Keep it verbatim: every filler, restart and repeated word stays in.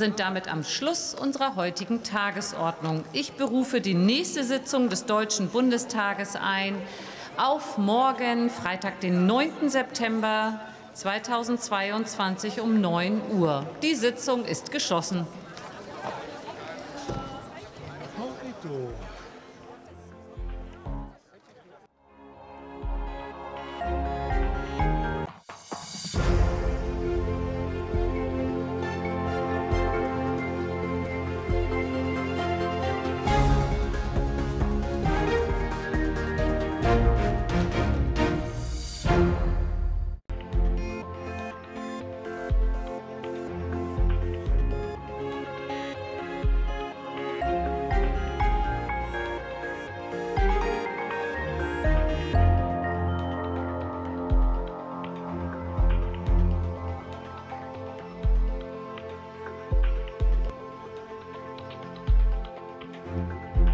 sind damit am Schluss unserer heutigen Tagesordnung. Ich berufe die nächste Sitzung des Deutschen Bundestages ein auf morgen, Freitag, den neunten September zweitausendzweiundzwanzig um neun Uhr. Die Sitzung ist geschlossen. Thank you.